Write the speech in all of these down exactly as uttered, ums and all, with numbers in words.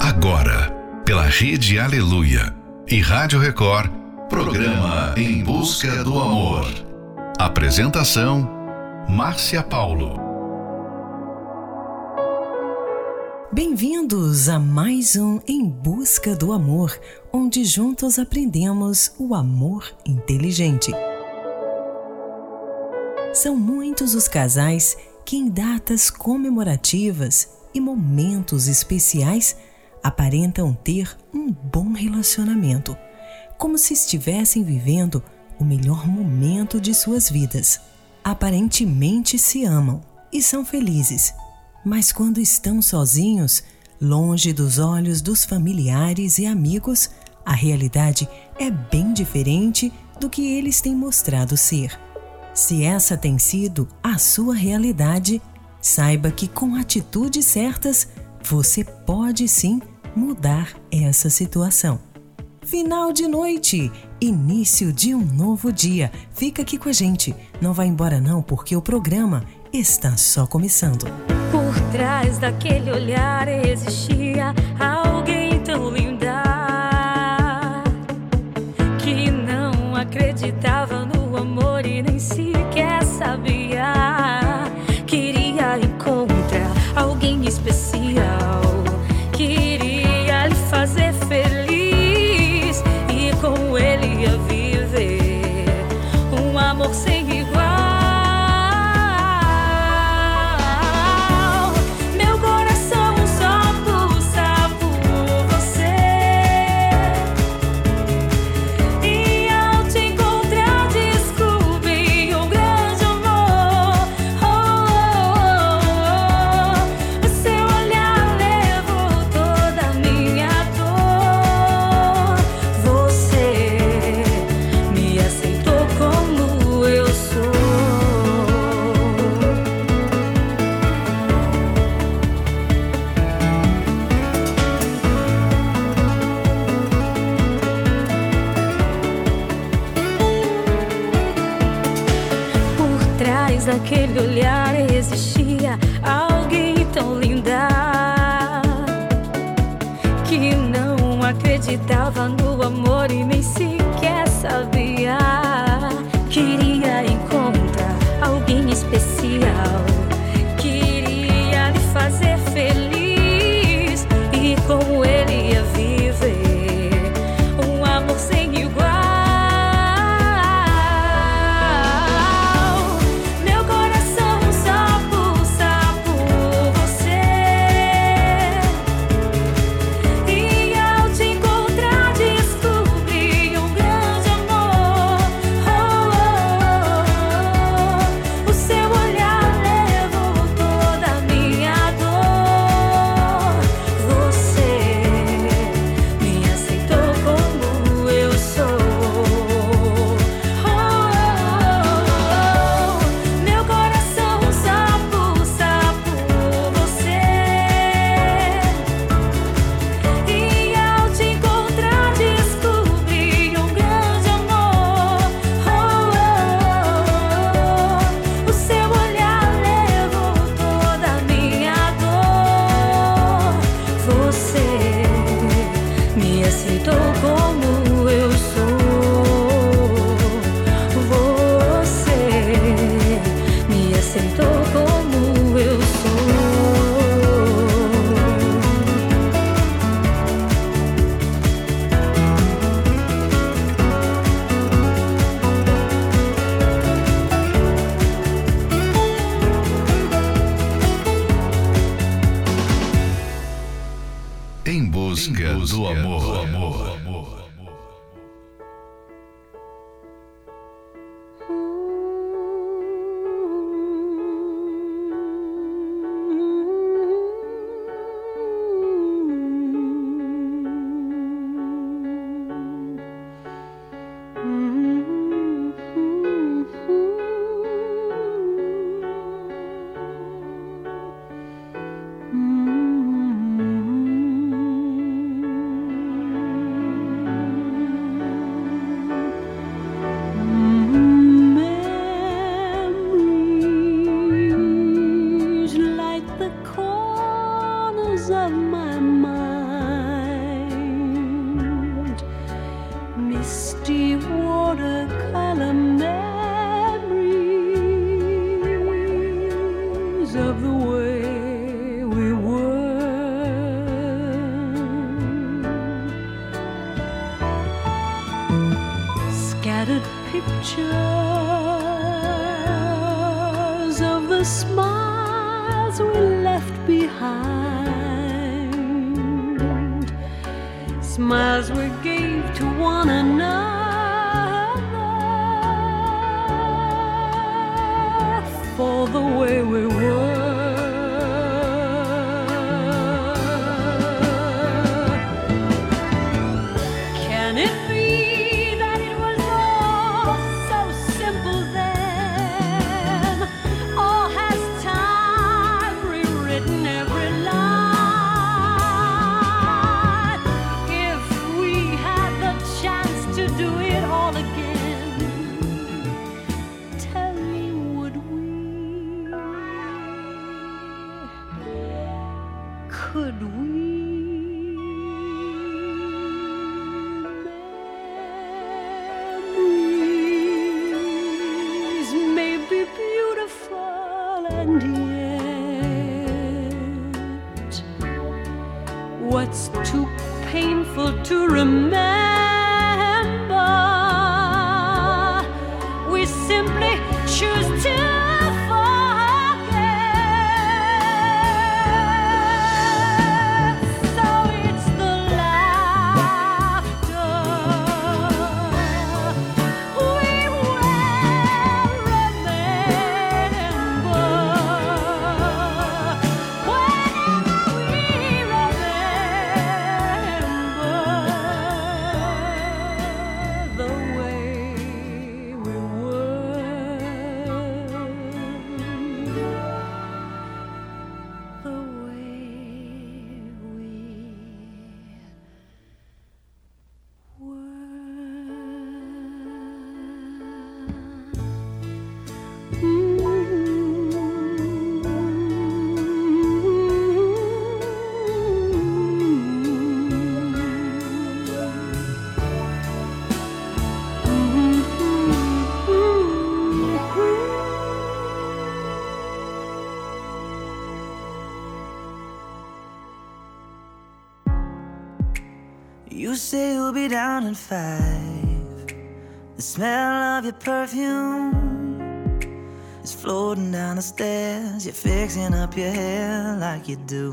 Agora, pela Rede Aleluia e Rádio Record, programa Em Busca do Amor. Apresentação, Márcia Paulo. Bem-vindos a mais um Em Busca do Amor, onde juntos aprendemos o amor inteligente. São muitos os casais que em datas comemorativas e momentos especiais aparentam ter um bom relacionamento, como se estivessem vivendo o melhor momento de suas vidas. Aparentemente se amam e são felizes, mas quando estão sozinhos, longe dos olhos dos familiares e amigos, a realidade é bem diferente do que eles têm mostrado ser. Se essa tem sido a sua realidade, saiba que com atitudes certas, você pode sim mudar essa situação. Final de noite, início de um novo dia. Fica aqui com a gente. Não vai embora não, porque o programa está só começando. Por trás daquele olhar existia alguém tão linda que não acreditava no amor e nem sequer sabia. Queria encontrar alguém especial, queria lhe fazer feliz e com ele ia viver um amor sem igual. Meu coração só pulsa por você e ao te encontrar descobri um grande amor. Oh, oh, oh, oh. Seu olhar levou toda a minha dor. Você me aceitou como eu sou. Por trás daquele olhar existia alguém tão linda que não acreditava no amor e nem sequer sabia. Queria encontrar alguém especial, queria me fazer feliz e com ele ia viver um amor sem igual. Meu coração só pulsa por você e ao te encontrar descobri um grande amor. Oh, oh, oh. O seu olhar levou toda a minha dor. Você me aceitou como eu sou. Oh, oh, oh. Meu coração só pulsa por você e ao te encontrar descobri um grande amor. Oh, oh, oh. O seu olhar levou toda a minha dor. Você me aceitou como eu sou. Você me aceitou como eu sou. Em Busca do Amor. Memories like the corners of my mind. left behind. Smiles we gave to one another for the way we were. Say you'll be down in five. The smell of your perfume is floating down the stairs. You're fixing up your hair like you do.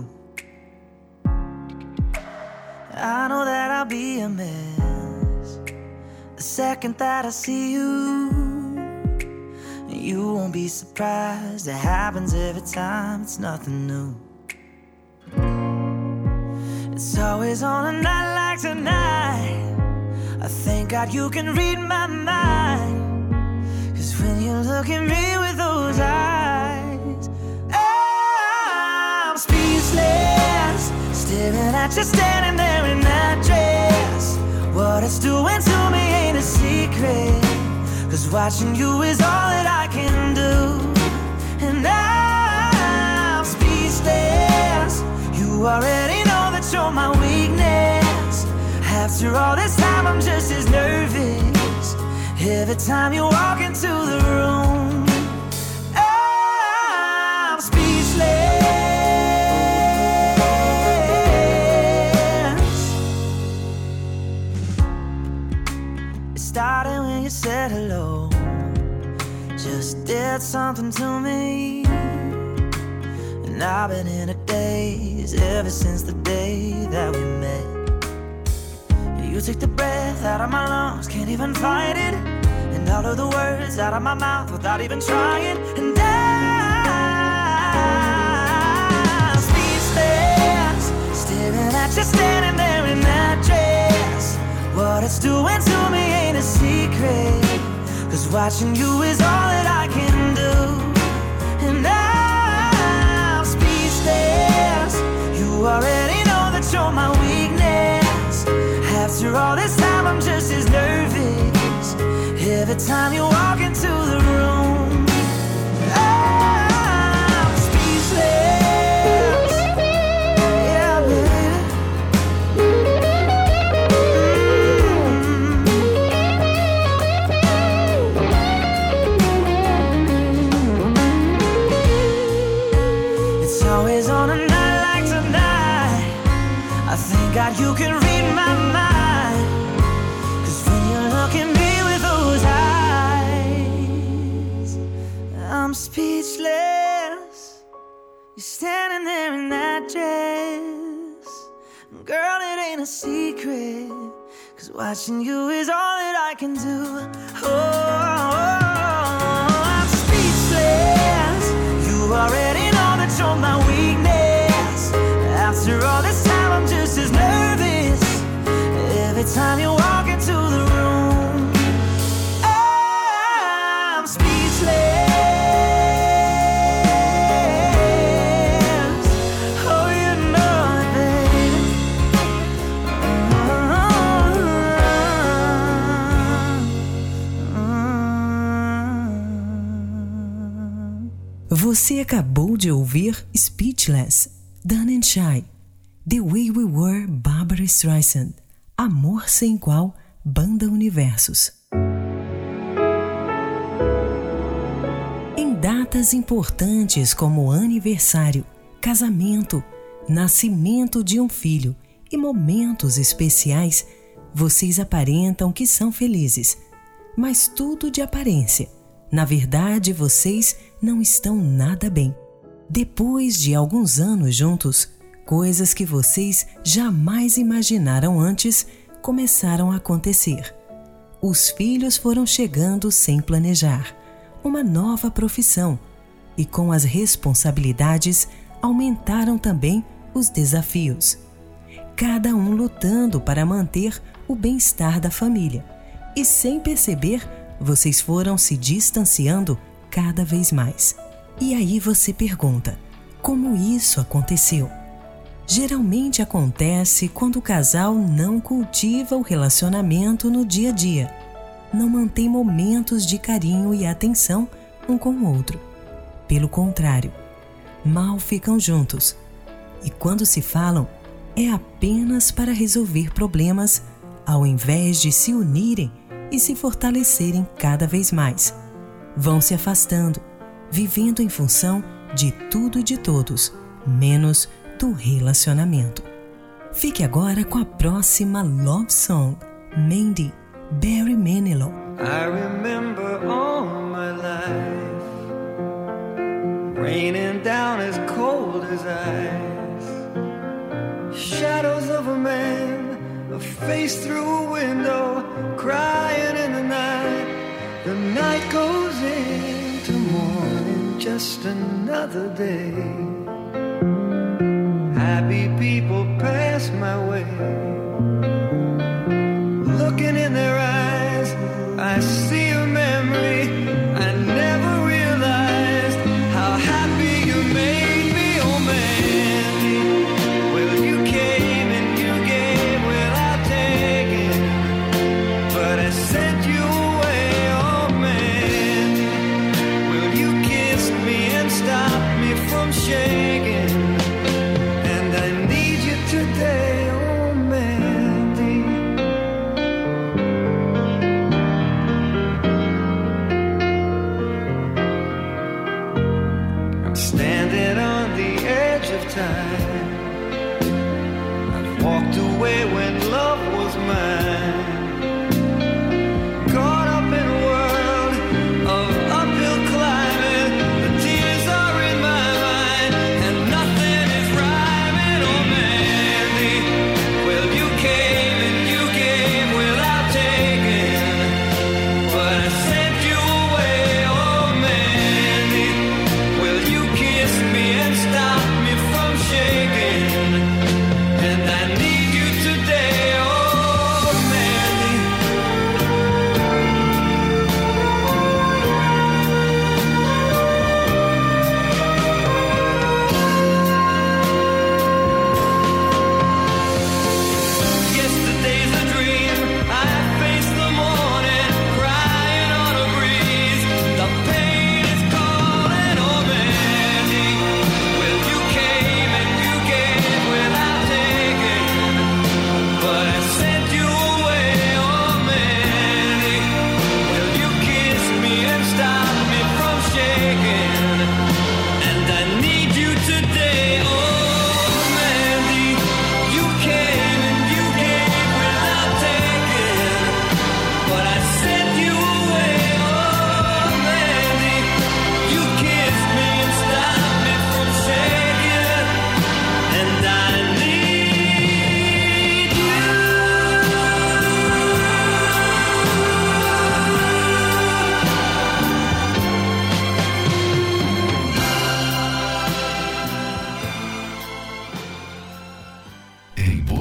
I know that I'll be a mess the second that I see you. You won't be surprised. It happens every time. It's nothing new. It's always on a night like tonight. I thank God you can read my mind. 'Cause when you look at me with those eyes, I'm speechless, staring at you standing there in that dress. What it's doing to me ain't a secret, 'cause watching you is all that I can do. And I'm speechless. You already know that you're my weakness. After all this time, I'm just as nervous every time you walk into the room. I'm speechless. It started when you said hello. Just did something to me. And I've been in a daze ever since the day that we met. You took the breath out of my lungs, can't even fight it. And all of the words out of my mouth without even trying. And I'm speechless, staring at you standing there in that dress. What it's doing to me ain't a secret, 'cause watching you is all that I can do. And I You already know that you're my weakness. After all this time, I'm just as nervous every time you walk into the room. I'm speechless. Yeah, baby. It's always on a night. God, you can read my mind, 'cause when you look at me with those eyes, I'm speechless. You're standing there in that dress. Girl, it ain't a secret, 'cause watching you is all that I can do. Oh, I'm speechless. You already know that you're my weakness. After all this time, I'm just as nervous every time you walk into the room. Oh, I'm speechless. Você acabou de ouvir Speechless, Dan and Shay, The Way We Were, Barbara Streisand, Amor Sem Igual, Banda Universos. Em datas importantes como aniversário, casamento, nascimento de um filho e momentos especiais, vocês aparentam que são felizes, mas tudo de aparência. Na verdade, vocês não estão nada bem. Depois de alguns anos juntos, coisas que vocês jamais imaginaram antes começaram a acontecer. Os filhos foram chegando sem planejar, uma nova profissão, e com as responsabilidades aumentaram também os desafios. Cada um lutando para manter o bem-estar da família, e sem perceber, vocês foram se distanciando cada vez mais. E aí você pergunta, como isso aconteceu? Geralmente acontece quando o casal não cultiva o relacionamento no dia a dia, não mantém momentos de carinho e atenção um com o outro. Pelo contrário, mal ficam juntos. E quando se falam, é apenas para resolver problemas, ao invés de se unirem e se fortalecerem cada vez mais. Vão se afastando, vivendo em função de tudo e de todos, menos do relacionamento. Fique agora com a próxima Love Song, Mandy, Barry Manilow. I remember all my life, raining down as cold as ice, shadows of a man, a face through a window, crying in the night. The night goes into morning, just another day. Happy people pass my way, looking in their eyes, I see a memory I never realized. How happy you made me, oh Mandy. Well, you came and you gave without taking, but I sent you away, oh man. Well, you kissed me and stopped me from shaking, and I need you today, oh man.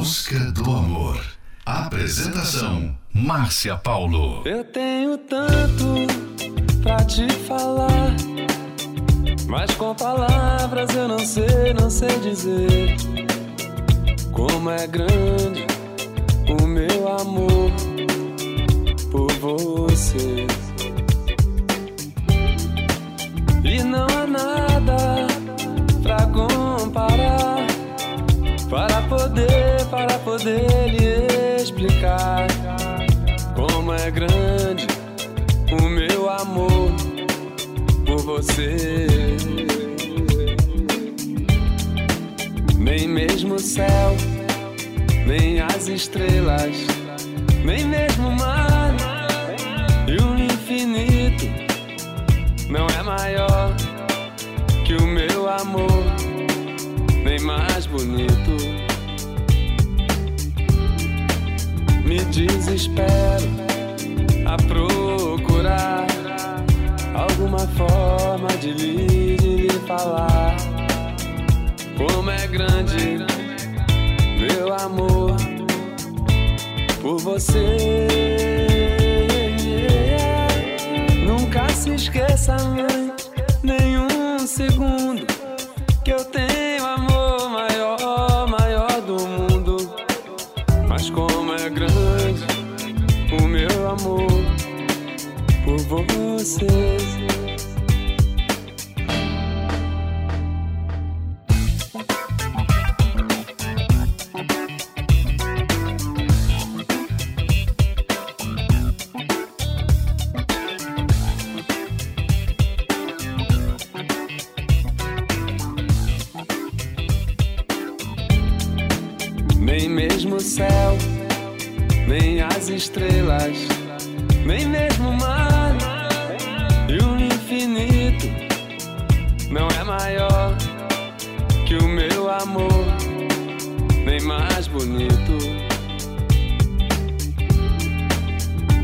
Busca do Amor. Apresentação: Márcia Paulo. Eu tenho tanto pra te falar, mas com palavras eu não sei, não sei dizer como é grande o meu amor por você. E não há nada pra comparar, para poder, para poder lhe explicar como é grande o meu amor por você. Nem mesmo o céu, nem as estrelas, nem mesmo o mar e o infinito não é maior que o meu amor, nem mais bonito. Me desespero a procurar alguma forma de lhe, de lhe falar como é grande meu amor por você. Nunca se esqueça, mãe, nenhum segundo, que eu tenho amor maior, maior do mundo. Mas como é grande o meu amor por você. Estrelas, nem mesmo o mar e o infinito não é maior que o meu amor, nem mais bonito.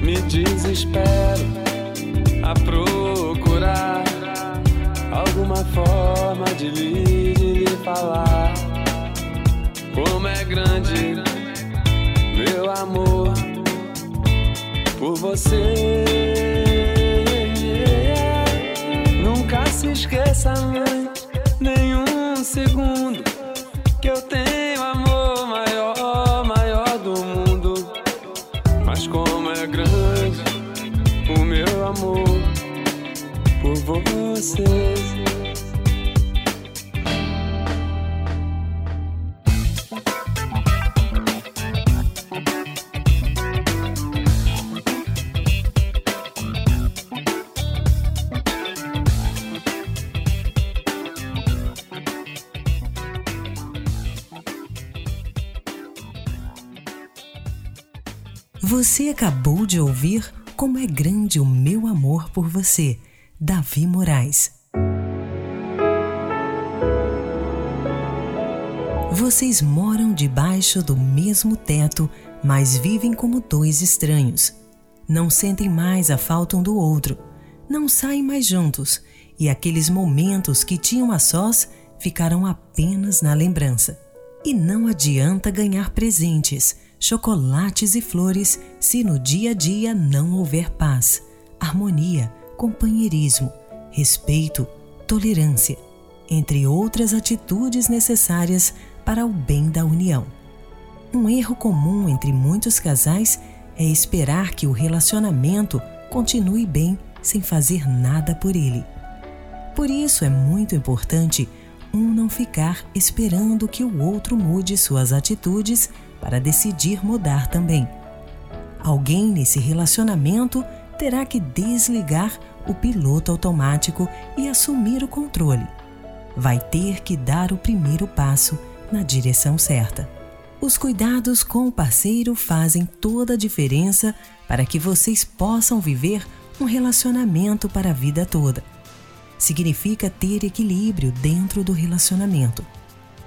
Me desespero a procurar alguma forma de lhe, de lhe falar como é grande meu amor por você. Nunca se esqueça, mãe, nenhum segundo, que eu tenho amor maior, maior do mundo. Mas como é grande o meu amor por você. Você acabou de ouvir Como é Grande o Meu Amor por Você, Davi Moraes. Vocês moram debaixo do mesmo teto, mas vivem como dois estranhos. Não sentem mais a falta um do outro, não saem mais juntos, e aqueles momentos que tinham a sós ficaram apenas na lembrança. E não adianta ganhar presentes, chocolates e flores, se no dia a dia não houver paz, harmonia, companheirismo, respeito, tolerância, entre outras atitudes necessárias para o bem da união. Um erro comum entre muitos casais é esperar que o relacionamento continue bem sem fazer nada por ele. Por isso é muito importante um não ficar esperando que o outro mude suas atitudes para decidir mudar também. Alguém nesse relacionamento terá que desligar o piloto automático e assumir o controle. Vai ter que dar o primeiro passo na direção certa. Os cuidados com o parceiro fazem toda a diferença para que vocês possam viver um relacionamento para a vida toda. Significa ter equilíbrio dentro do relacionamento.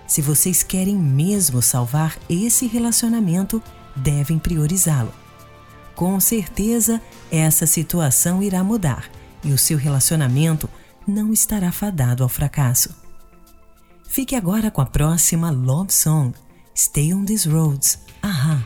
Se vocês querem mesmo salvar esse relacionamento, devem priorizá-lo. Com certeza, essa situação irá mudar e o seu relacionamento não estará fadado ao fracasso. Fique agora com a próxima Love Song, Stay on These Roads, Aha.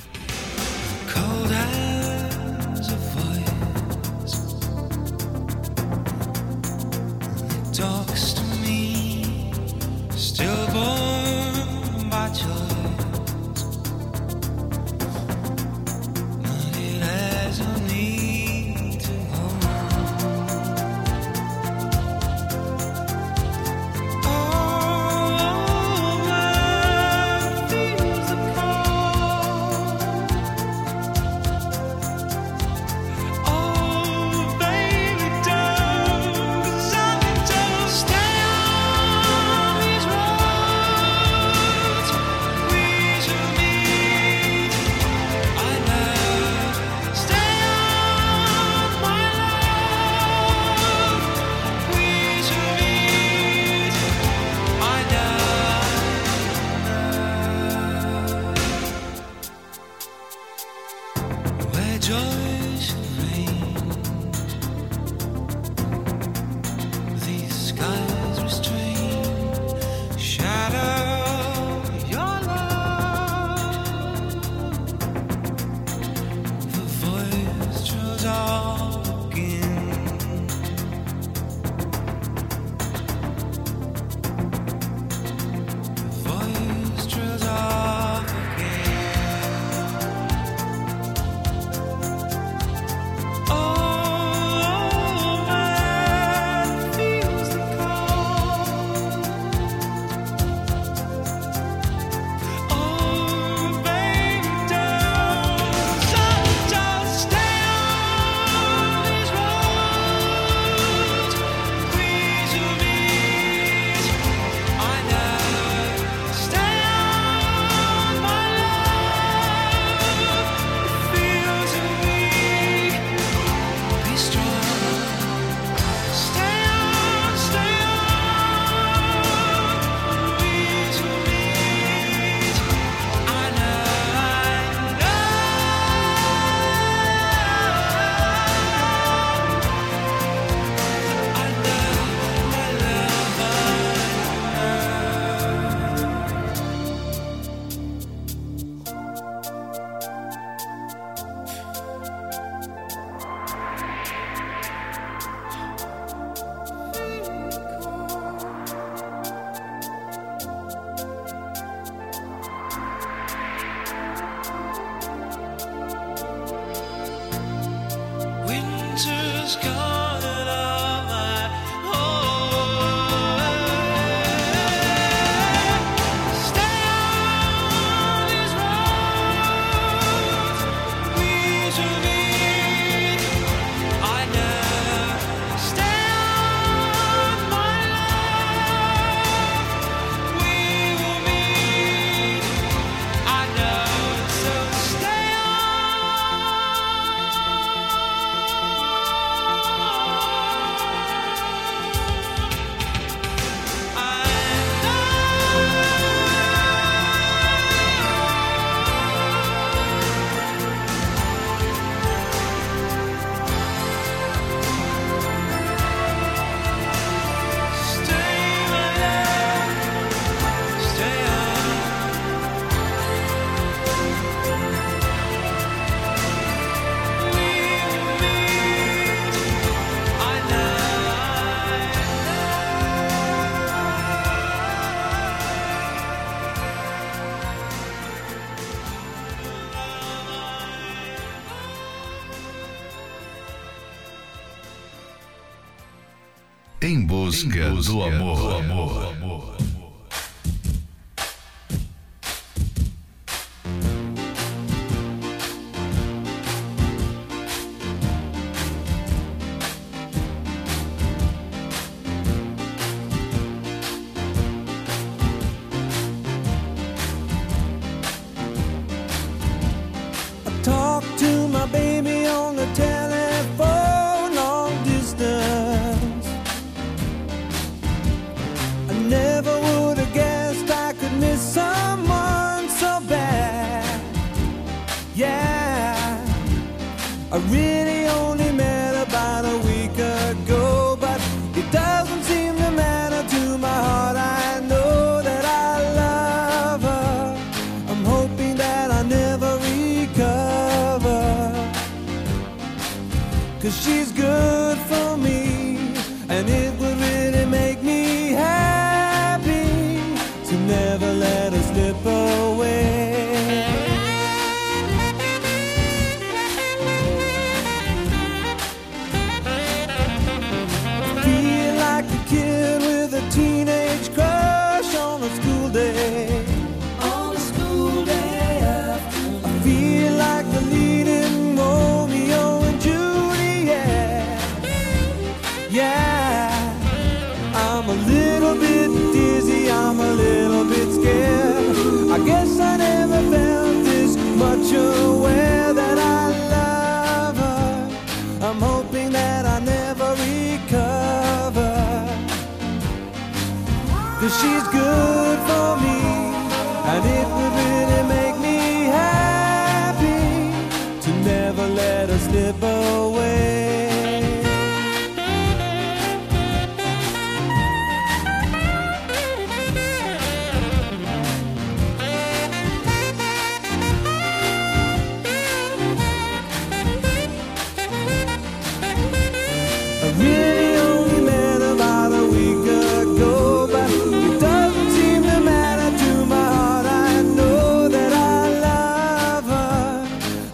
Em busca do amor, amor, amor. 'cause she's good for me, and it would really make me happy to never let her slip away. Feel like a kid with a teenage crush on a school day. I'm a little bit scared. I guess I never felt this much aware that I love her. I'm hoping that I never recover, 'cause she's good for me, and it would really make me happy to never let her slip away.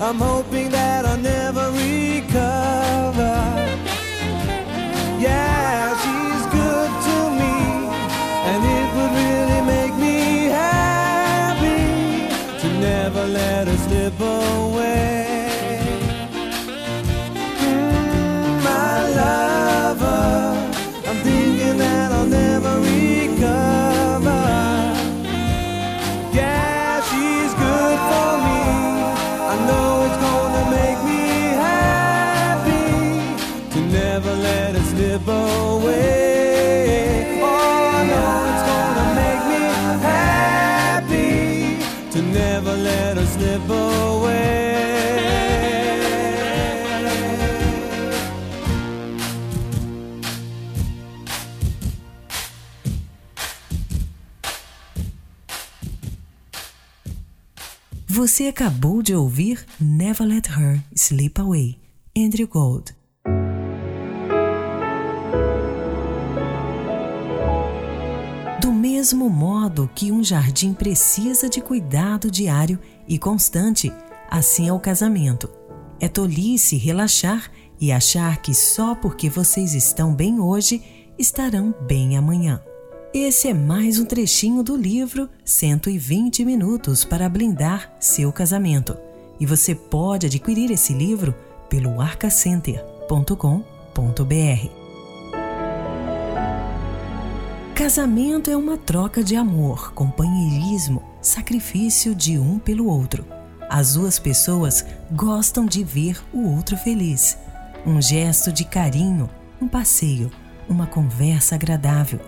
I'm hoping that I'll never recover. Yeah, she's good to me, and it would really make me happy to never let her slip away. Mm, I love her. I'm thinking that I'll never recover. Yeah, she's good for me. I know it's gonna make me happy to never let it slip away. Oh, I know it's gonna make me happy to never let it slip away. Você acabou de ouvir Never Let Her Slip Away, Andrew Gold. Do mesmo modo que um jardim precisa de cuidado diário e constante, assim é o casamento. É tolice relaxar e achar que só porque vocês estão bem hoje, estarão bem amanhã. Esse é mais um trechinho do livro cento e vinte Minutos para Blindar Seu Casamento. E você pode adquirir esse livro pelo arca center ponto com ponto b r. Casamento é uma troca de amor, companheirismo, sacrifício de um pelo outro. As duas pessoas gostam de ver o outro feliz. Um gesto de carinho, um passeio, uma conversa agradável.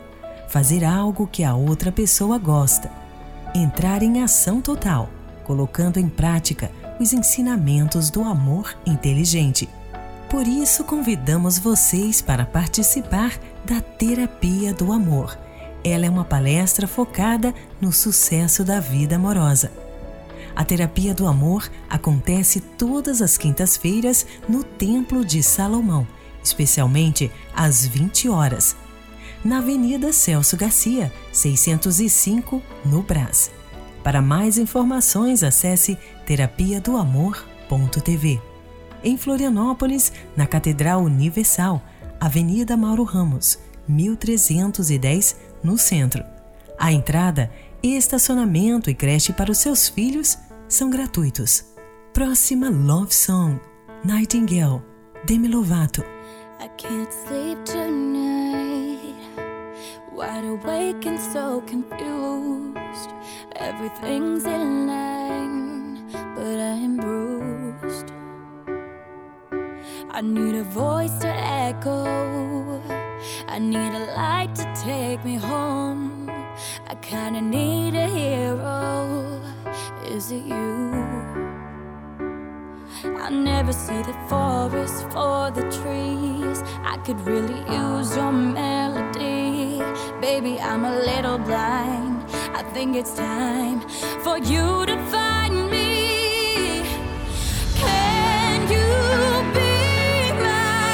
Fazer algo que a outra pessoa gosta. Entrar em ação total, colocando em prática os ensinamentos do amor inteligente. Por isso, convidamos vocês para participar da Terapia do Amor. Ela é uma palestra focada no sucesso da vida amorosa. A Terapia do Amor acontece todas as quintas-feiras no Templo de Salomão, especialmente às vinte horas. Na Avenida Celso Garcia, seiscentos e cinco, no Brás. Para mais informações, acesse terapia do amor ponto t v. Em Florianópolis, na Catedral Universal, Avenida Mauro Ramos, mil trezentos e dez, no centro. A entrada, estacionamento e creche para os seus filhos são gratuitos. Próxima Love Song, Nightingale, Demi Lovato. I can't sleep tonight. Wide awake and so confused. Everything's in line, but I'm bruised. I need a voice to echo. I need a light to take me home. I kinda need a hero. Is it you? I never see the forest for the trees. I could really use your melody. Baby, I'm a little blind. I think it's time for you to find me. Can you be mine?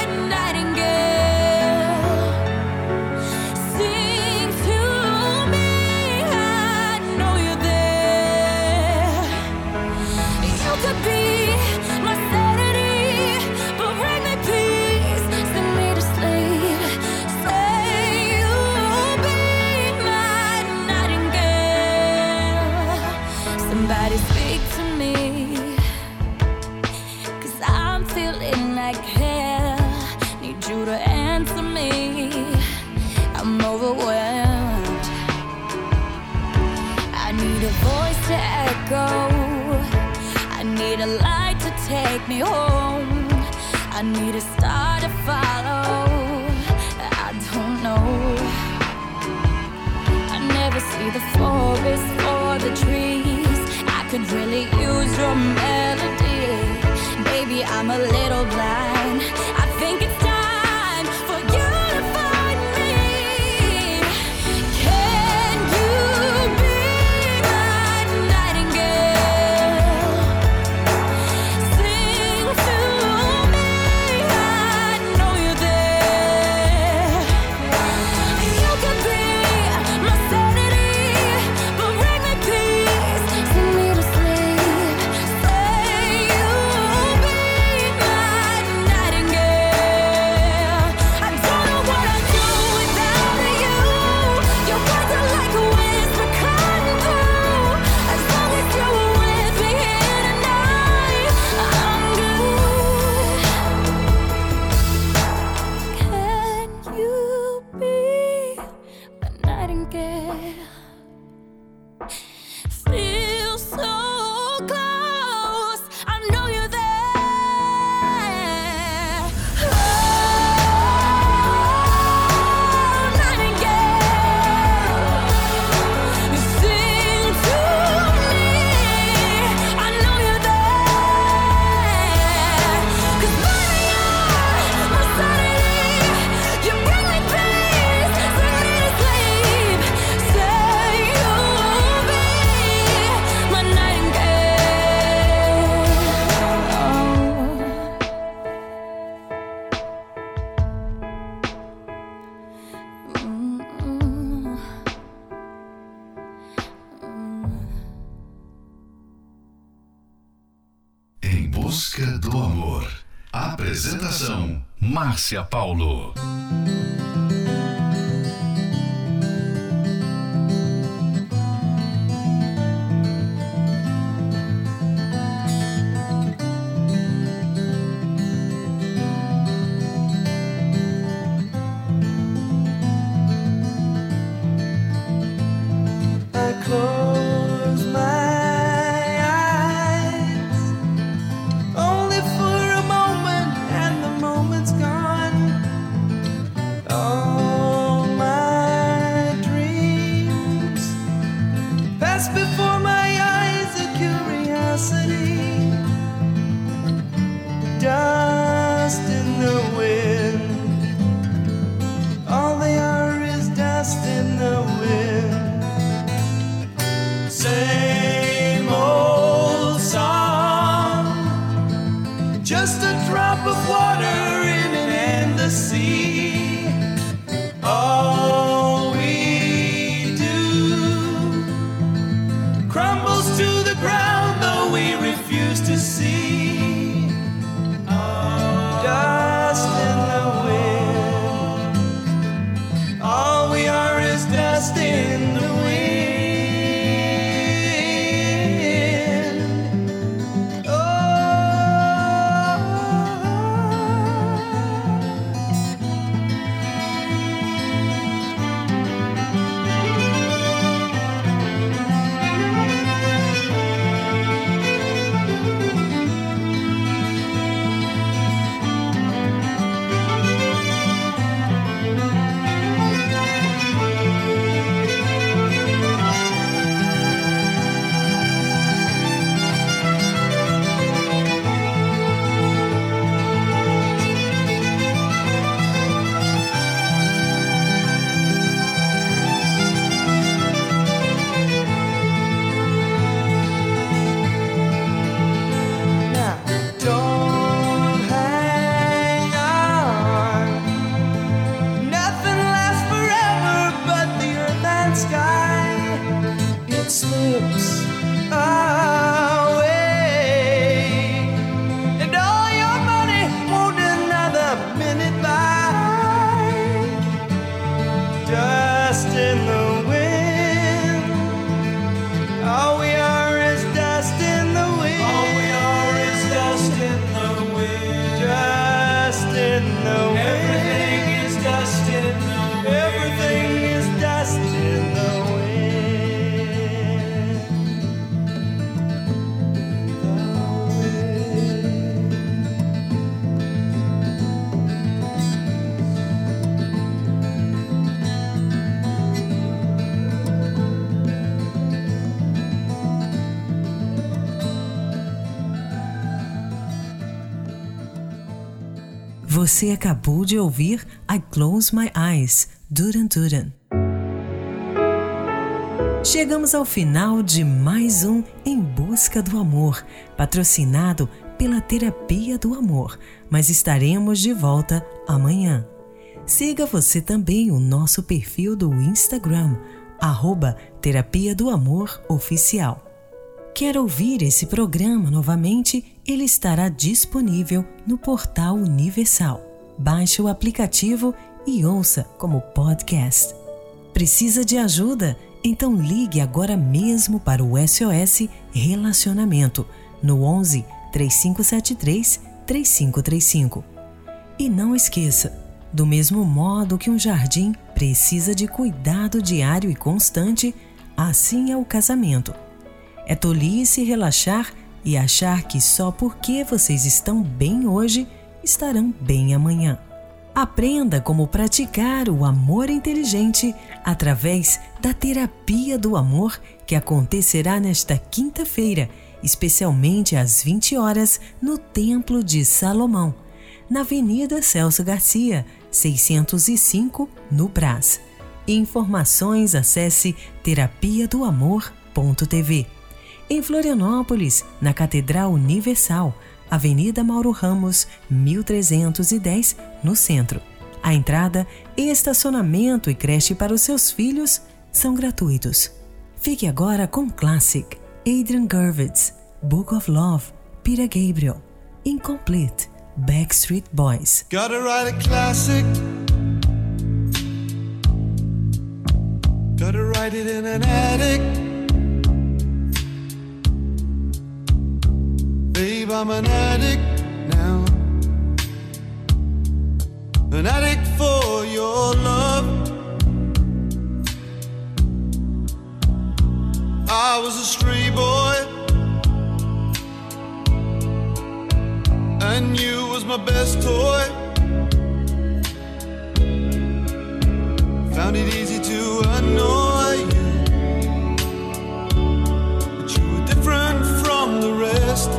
Somebody speak to me, 'cause I'm feeling like hell. Need you to answer me, I'm overwhelmed. I need a voice to echo, I need a light to take me home. I need a star to follow, I don't know. I never see the forest for the trees, I could really use your melody. Baby, I'm a little blind, I think it's time for you to find me. Can you be my nightingale? Sing to me, I know you're there. You can be my sanity, but bring me peace, send me to sleep. Say you'll be my nightingale. I don't know what I'd do without you. Your words are like a whisper coming through. As long as you were with me here tonight, I'm good. Can you be my nightingale? Feel so close, I know you're there. Oh, nightingale, sing to me, I know you're there. 'Cause baby, you're my sanity, you bring me peace, bring me to sleep. Say you'll be my nightingale. Mm-mm. Em Busca do Amor. Apresentação: Márcia Paulo. I close my eyes only for a moment, and the moment's gone. All my dreams pass before my eyes, a curiosity, dust in the wind. All they are is dust in the wind. Same old song, just a drop of water in an endless sea. All we do crumbles to the ground, though we refuse to see. Dust in the wind, all we are is dust in the wind. Oh. Você acabou de ouvir I Close My Eyes, Duran Duran. Chegamos ao final de mais um Em Busca do Amor, patrocinado pela Terapia do Amor, mas estaremos de volta amanhã. Siga você também o nosso perfil do Instagram, arroba Terapia do Amor Oficial. Quer ouvir esse programa novamente? Ele estará disponível no Portal Universal. Baixe o aplicativo e ouça como podcast. Precisa de ajuda? Então ligue agora mesmo para o S O S Relacionamento no onze, três cinco sete três, três cinco três cinco. E não esqueça, do mesmo modo que um jardim precisa de cuidado diário e constante, assim é o casamento. É tolice relaxar e achar que só porque vocês estão bem hoje, estarão bem amanhã. Aprenda como praticar o amor inteligente através da Terapia do Amor, que acontecerá nesta quinta-feira, especialmente às vinte horas, no Templo de Salomão, na Avenida Celso Garcia, seiscentos e cinco, no Brás. Informações, acesse terapia do amor ponto t v. Em Florianópolis, na Catedral Universal, Avenida Mauro Ramos, mil trezentos e dez, no centro. A entrada, estacionamento e creche para os seus filhos são gratuitos. Fique agora com Classic, Adrian Gervitz, Book of Love, Peter Gabriel, Incomplete, Backstreet Boys. Gotta write a classic. Gotta write it in an attic. Babe, I'm an addict now, an addict for your love. I was a stray boy, and you was my best toy. Found it easy to annoy you, but you were different from the rest.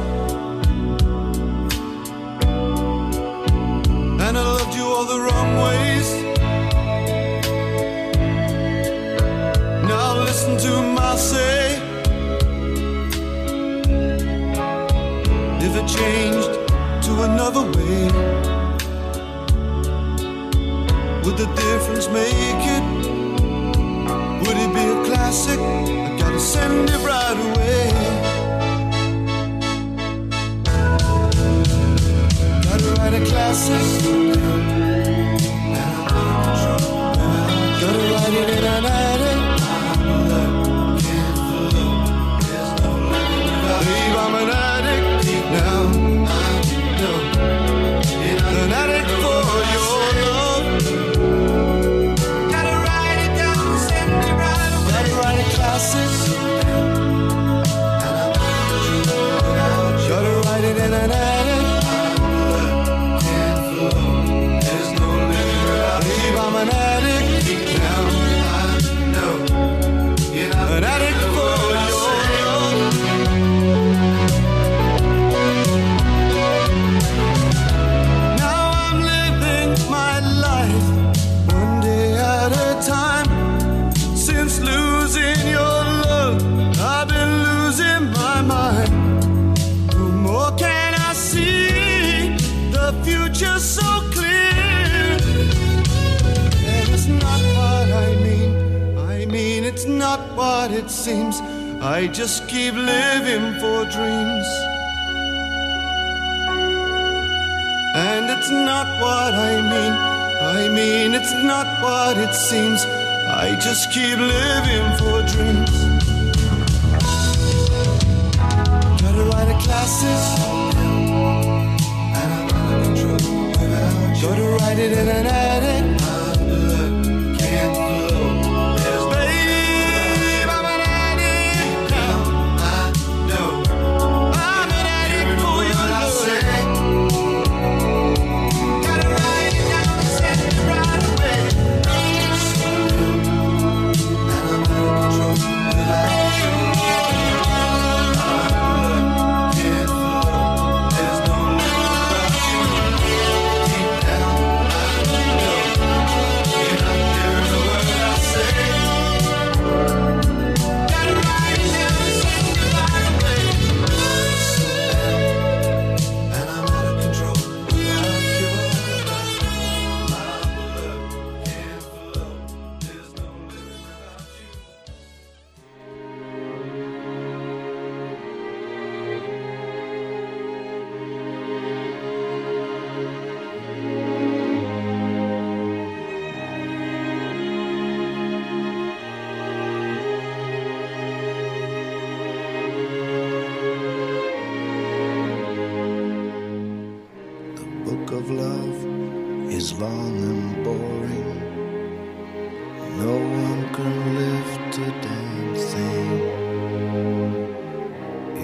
And I loved you all the wrong ways. Now listen to my say. If it changed to another way, would the difference make it? Would it be a classic? I gotta send it right away. Gotta write a classic. It seems I just keep living for dreams, and it's not what I mean. I mean it's not what it seems. I just keep living for dreams. Gotta write a classic, and I'm out of control. Gotta write it in an attic.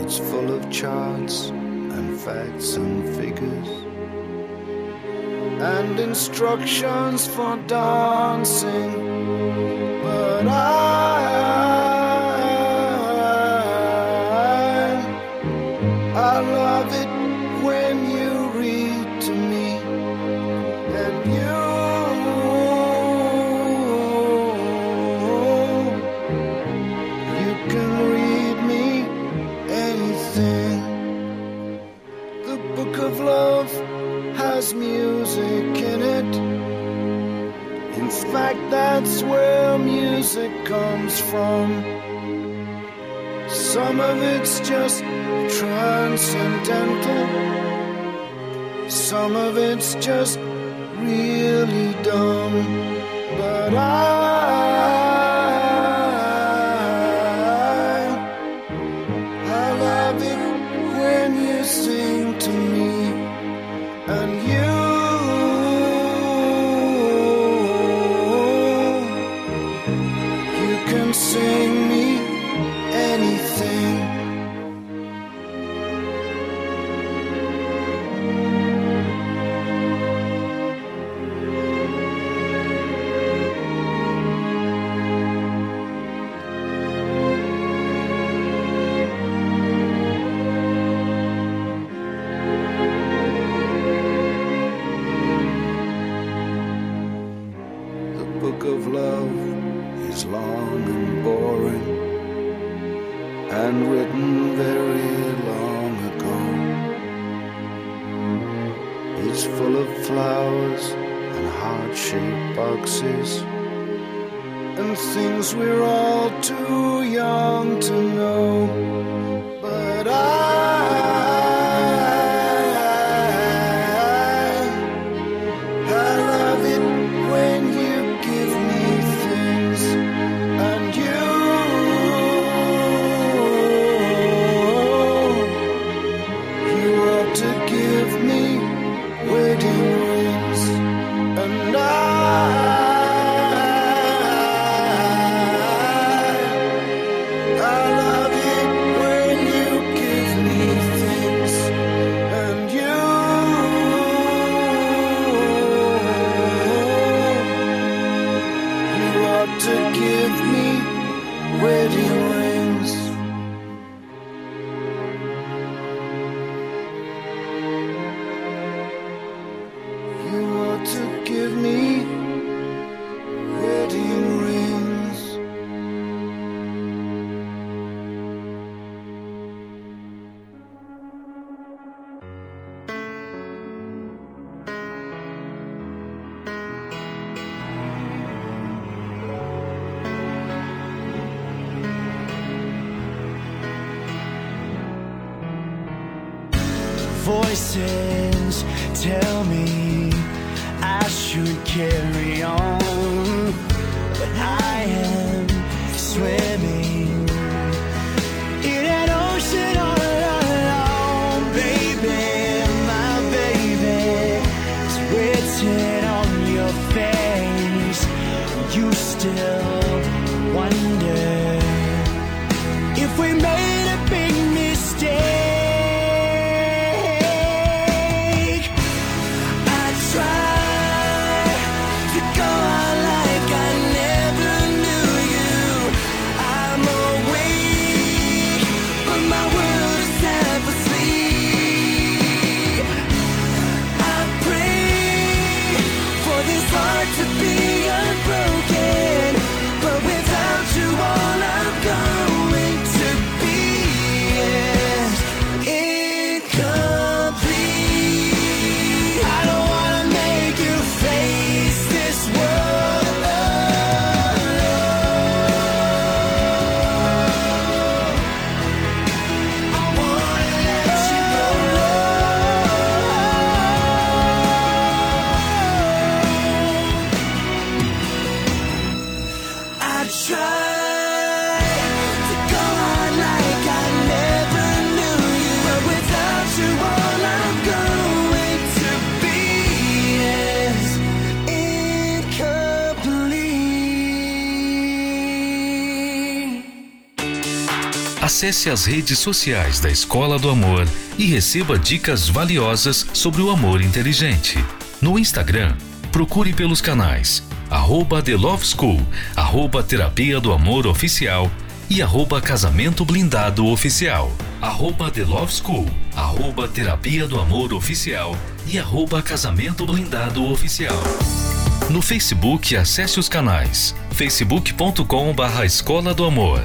It's full of charts and facts and figures and instructions for dancing, but I, I love it when you read to me and you, you can read me anything. The book of love has music in it. In fact, that's where music comes from. Some of it's just transcendental, some of it's just really dumb, but I voices tell me I should carry on, but I am swimming in an ocean all alone. Baby, my baby, it's written on your face. You still wonder if we made a big mistake. Going to be Acesse as redes sociais da Escola do Amor e receba dicas valiosas sobre o amor inteligente. No Instagram, procure pelos canais arroba The Love School, arroba Terapia do Amor Oficial e arroba Casamento Blindado Oficial. Arroba The Love School, arroba Terapia do Amor Oficial e arroba Casamento Blindado Oficial. No Facebook, acesse os canais facebook ponto com barra Escola do Amor,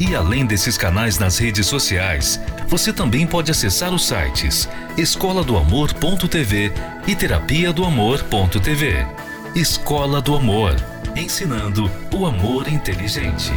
E além desses canais nas redes sociais, você também pode acessar os sites escola do amor ponto t v e terapia do amor ponto t v. Escola do Amor, ensinando o amor inteligente.